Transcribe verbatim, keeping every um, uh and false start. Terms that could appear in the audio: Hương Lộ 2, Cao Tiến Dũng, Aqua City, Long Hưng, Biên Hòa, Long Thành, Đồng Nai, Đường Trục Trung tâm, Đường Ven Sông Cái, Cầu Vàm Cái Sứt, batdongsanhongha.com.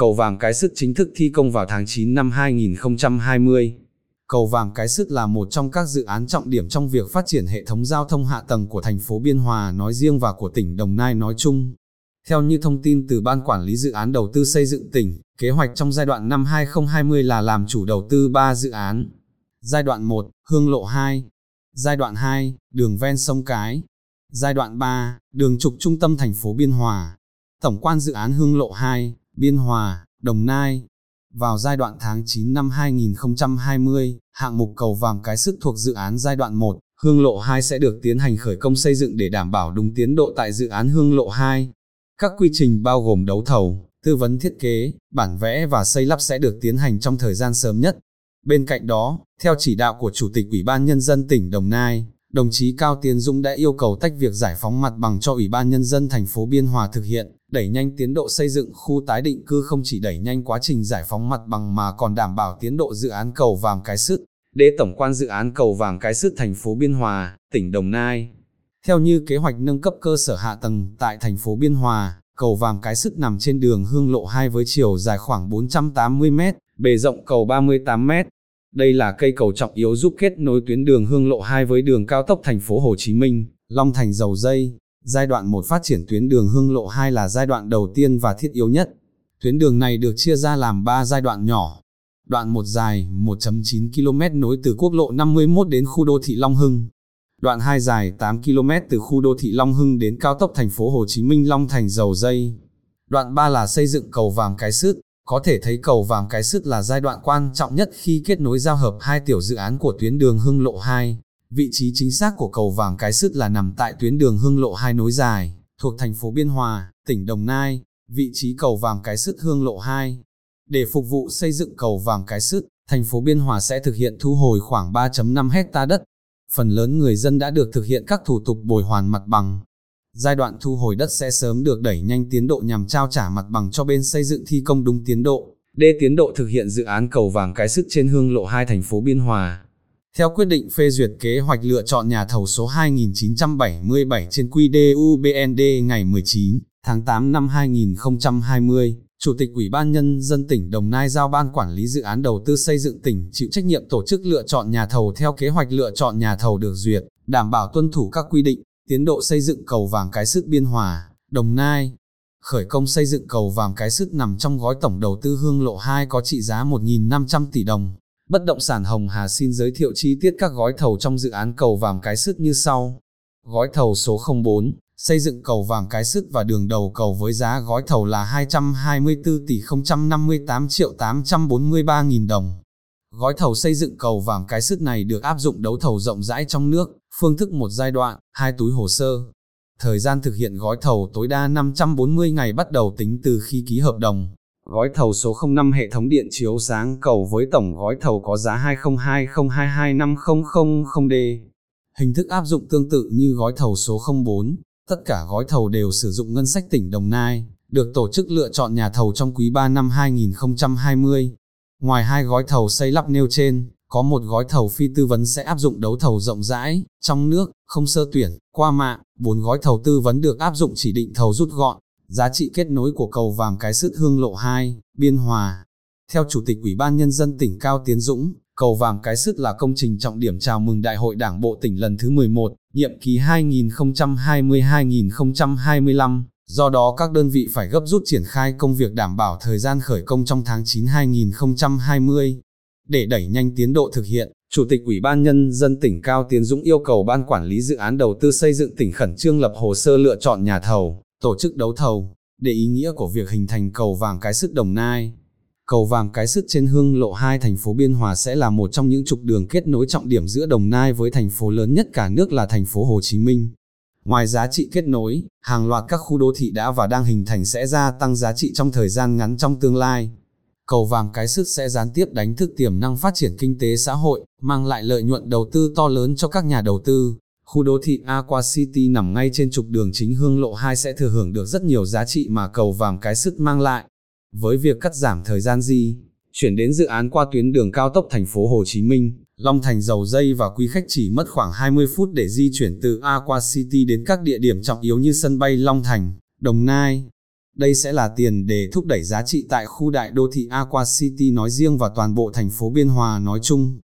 Cầu Vàm Cái Sứt chính thức thi công vào tháng chín năm hai nghìn không trăm hai mươi. Cầu Vàm Cái Sứt là một trong các dự án trọng điểm trong việc phát triển hệ thống giao thông hạ tầng của thành phố Biên Hòa nói riêng và của tỉnh Đồng Nai nói chung. Theo như thông tin từ Ban Quản lý Dự án Đầu tư xây dựng tỉnh, kế hoạch trong giai đoạn năm hai nghìn không trăm hai mươi là làm chủ đầu tư ba dự án. Giai đoạn một, Hương Lộ hai. Giai đoạn hai, Đường Ven Sông Cái. Giai đoạn ba, Đường Trục Trung tâm thành phố Biên Hòa. Tổng quan dự án Hương Lộ hai, Biên Hòa, Đồng Nai. Vào giai đoạn tháng chín năm hai nghìn không trăm hai mươi, hạng mục Cầu Vàm Cái Sứt thuộc dự án giai đoạn một, Hương Lộ hai sẽ được tiến hành khởi công xây dựng để đảm bảo đúng tiến độ tại dự án Hương Lộ hai. Các quy trình bao gồm đấu thầu, tư vấn thiết kế, bản vẽ và xây lắp sẽ được tiến hành trong thời gian sớm nhất. Bên cạnh đó, theo chỉ đạo của Chủ tịch Ủy ban Nhân dân tỉnh Đồng Nai, đồng chí Cao Tiến Dũng đã yêu cầu tách việc giải phóng mặt bằng cho Ủy ban Nhân dân thành phố Biên Hòa thực hiện, đẩy nhanh tiến độ xây dựng khu tái định cư không chỉ đẩy nhanh quá trình giải phóng mặt bằng mà còn đảm bảo tiến độ dự án Cầu Vàm Cái Sứt. Để tổng quan dự án Cầu Vàm Cái Sứt thành phố Biên Hòa, tỉnh Đồng Nai. Theo như kế hoạch nâng cấp cơ sở hạ tầng tại thành phố Biên Hòa, Cầu Vàm Cái Sứt nằm trên đường Hương Lộ hai với chiều dài khoảng bốn trăm tám mươi mét, bề rộng cầu ba mươi tám mét. Đây là cây cầu trọng yếu giúp kết nối tuyến đường Hương Lộ hai với đường cao tốc thành phố Hồ Chí Minh, Long Thành Dầu Dây. Giai đoạn một phát triển tuyến đường Hương Lộ hai là giai đoạn đầu tiên và thiết yếu nhất. Tuyến đường này được chia ra làm ba giai đoạn nhỏ. Đoạn một dài một phẩy chín ki lô mét nối từ quốc lộ năm mươi mốt đến khu đô thị Long Hưng. Đoạn hai dài tám ki lô mét từ khu đô thị Long Hưng đến cao tốc thành phố Hồ Chí Minh Long Thành Dầu Dây. Đoạn ba là xây dựng Cầu Vàm Cái Sứt. Có thể thấy Cầu Vàm Cái Sứt là giai đoạn quan trọng nhất khi kết nối giao hợp hai tiểu dự án của tuyến đường Hương Lộ hai. Vị trí chính xác của Cầu Vàm Cái Sứt là nằm tại tuyến đường Hương Lộ hai nối dài, thuộc thành phố Biên Hòa, tỉnh Đồng Nai, vị trí Cầu Vàm Cái Sứt Hương Lộ hai. Để phục vụ xây dựng Cầu Vàm Cái Sứt, thành phố Biên Hòa sẽ thực hiện thu hồi khoảng ba phẩy năm héc ta đất. Phần lớn người dân đã được thực hiện các thủ tục bồi hoàn mặt bằng. Giai đoạn thu hồi đất sẽ sớm được đẩy nhanh tiến độ nhằm trao trả mặt bằng cho bên xây dựng thi công đúng tiến độ, để tiến độ thực hiện dự án Cầu Vàm Cái Sứt trên Hương Lộ hai thành phố Biên Hòa. Theo quyết định phê duyệt kế hoạch lựa chọn nhà thầu số hai nghìn chín trăm bảy mươi bảy trên quy đê u bê en đê ngày mười chín tháng tám năm hai nghìn không trăm hai mươi, Chủ tịch Ủy ban Nhân dân tỉnh Đồng Nai giao Ban Quản lý Dự án Đầu tư xây dựng tỉnh chịu trách nhiệm tổ chức lựa chọn nhà thầu theo kế hoạch lựa chọn nhà thầu được duyệt, đảm bảo tuân thủ các quy định. Tiến độ xây dựng Cầu Vàm Cái Sứt Biên Hòa, Đồng Nai. Khởi công xây dựng Cầu Vàm Cái Sứt nằm trong gói tổng đầu tư Hương Lộ hai có trị giá một nghìn năm trăm tỷ đồng. Bất động sản Hồng Hà xin giới thiệu chi tiết các gói thầu trong dự án Cầu Vàm Cái Sứt như sau. Gói thầu số không bốn, xây dựng Cầu Vàm Cái Sứt và đường đầu cầu với giá gói thầu là hai trăm hai mươi tư tỷ không trăm năm mươi tám triệu tám trăm bốn mươi ba nghìn đồng. Gói thầu xây dựng Cầu Vàm Cái Sứt này được áp dụng đấu thầu rộng rãi trong nước, phương thức một giai đoạn, hai túi hồ sơ. Thời gian thực hiện gói thầu tối đa năm trăm bốn mươi ngày bắt đầu tính từ khi ký hợp đồng. Gói thầu số không năm hệ thống điện chiếu sáng cầu với tổng gói thầu có giá hai không hai không hai hai năm không không không đê. Hình thức áp dụng tương tự như gói thầu số không bốn, tất cả gói thầu đều sử dụng ngân sách tỉnh Đồng Nai, được tổ chức lựa chọn nhà thầu trong quý ba năm hai nghìn không trăm hai mươi. Ngoài hai gói thầu xây lắp nêu trên, có một gói thầu phi tư vấn sẽ áp dụng đấu thầu rộng rãi, trong nước, không sơ tuyển, qua mạng. Bốn gói thầu tư vấn được áp dụng chỉ định thầu rút gọn. Giá trị kết nối của Cầu Vàm Cái Sứt Hương Lộ hai, Biên Hòa. Theo Chủ tịch Ủy ban Nhân dân tỉnh Cao Tiến Dũng, Cầu Vàm Cái Sứt là công trình trọng điểm chào mừng Đại hội Đảng bộ tỉnh lần thứ mười một, nhiệm kỳ hai nghìn không trăm hai mươi đến hai nghìn không trăm hai mươi lăm. Do đó các đơn vị phải gấp rút triển khai công việc đảm bảo thời gian khởi công trong tháng chín năm hai nghìn không trăm hai mươi. Để đẩy nhanh tiến độ thực hiện, Chủ tịch Ủy ban Nhân dân tỉnh Cao Tiến Dũng yêu cầu Ban Quản lý Dự án Đầu tư xây dựng tỉnh khẩn trương lập hồ sơ lựa chọn nhà thầu, tổ chức đấu thầu, để ý nghĩa của việc hình thành Cầu Vàm Cái Sứt Đồng Nai. Cầu Vàm Cái Sứt trên Hương Lộ hai thành phố Biên Hòa sẽ là một trong những trục đường kết nối trọng điểm giữa Đồng Nai với thành phố lớn nhất cả nước là thành phố Hồ Chí Minh. Ngoài giá trị kết nối, hàng loạt các khu đô thị đã và đang hình thành sẽ gia tăng giá trị trong thời gian ngắn trong tương lai. Cầu Vàm Cái Sứt sẽ gián tiếp đánh thức tiềm năng phát triển kinh tế xã hội, mang lại lợi nhuận đầu tư to lớn cho các nhà đầu tư. Khu đô thị Aqua City nằm ngay trên trục đường chính Hương Lộ hai sẽ thừa hưởng được rất nhiều giá trị mà Cầu Vàm Cái Sứt mang lại. Với việc cắt giảm thời gian di chuyển đến dự án qua tuyến đường cao tốc thành phố Hồ Chí Minh, Long Thành Dầu Dây và quý khách chỉ mất khoảng hai mươi phút để di chuyển từ Aqua City đến các địa điểm trọng yếu như sân bay Long Thành, Đồng Nai. Đây sẽ là tiền đề thúc đẩy giá trị tại khu đại đô thị Aqua City nói riêng và toàn bộ thành phố Biên Hòa nói chung.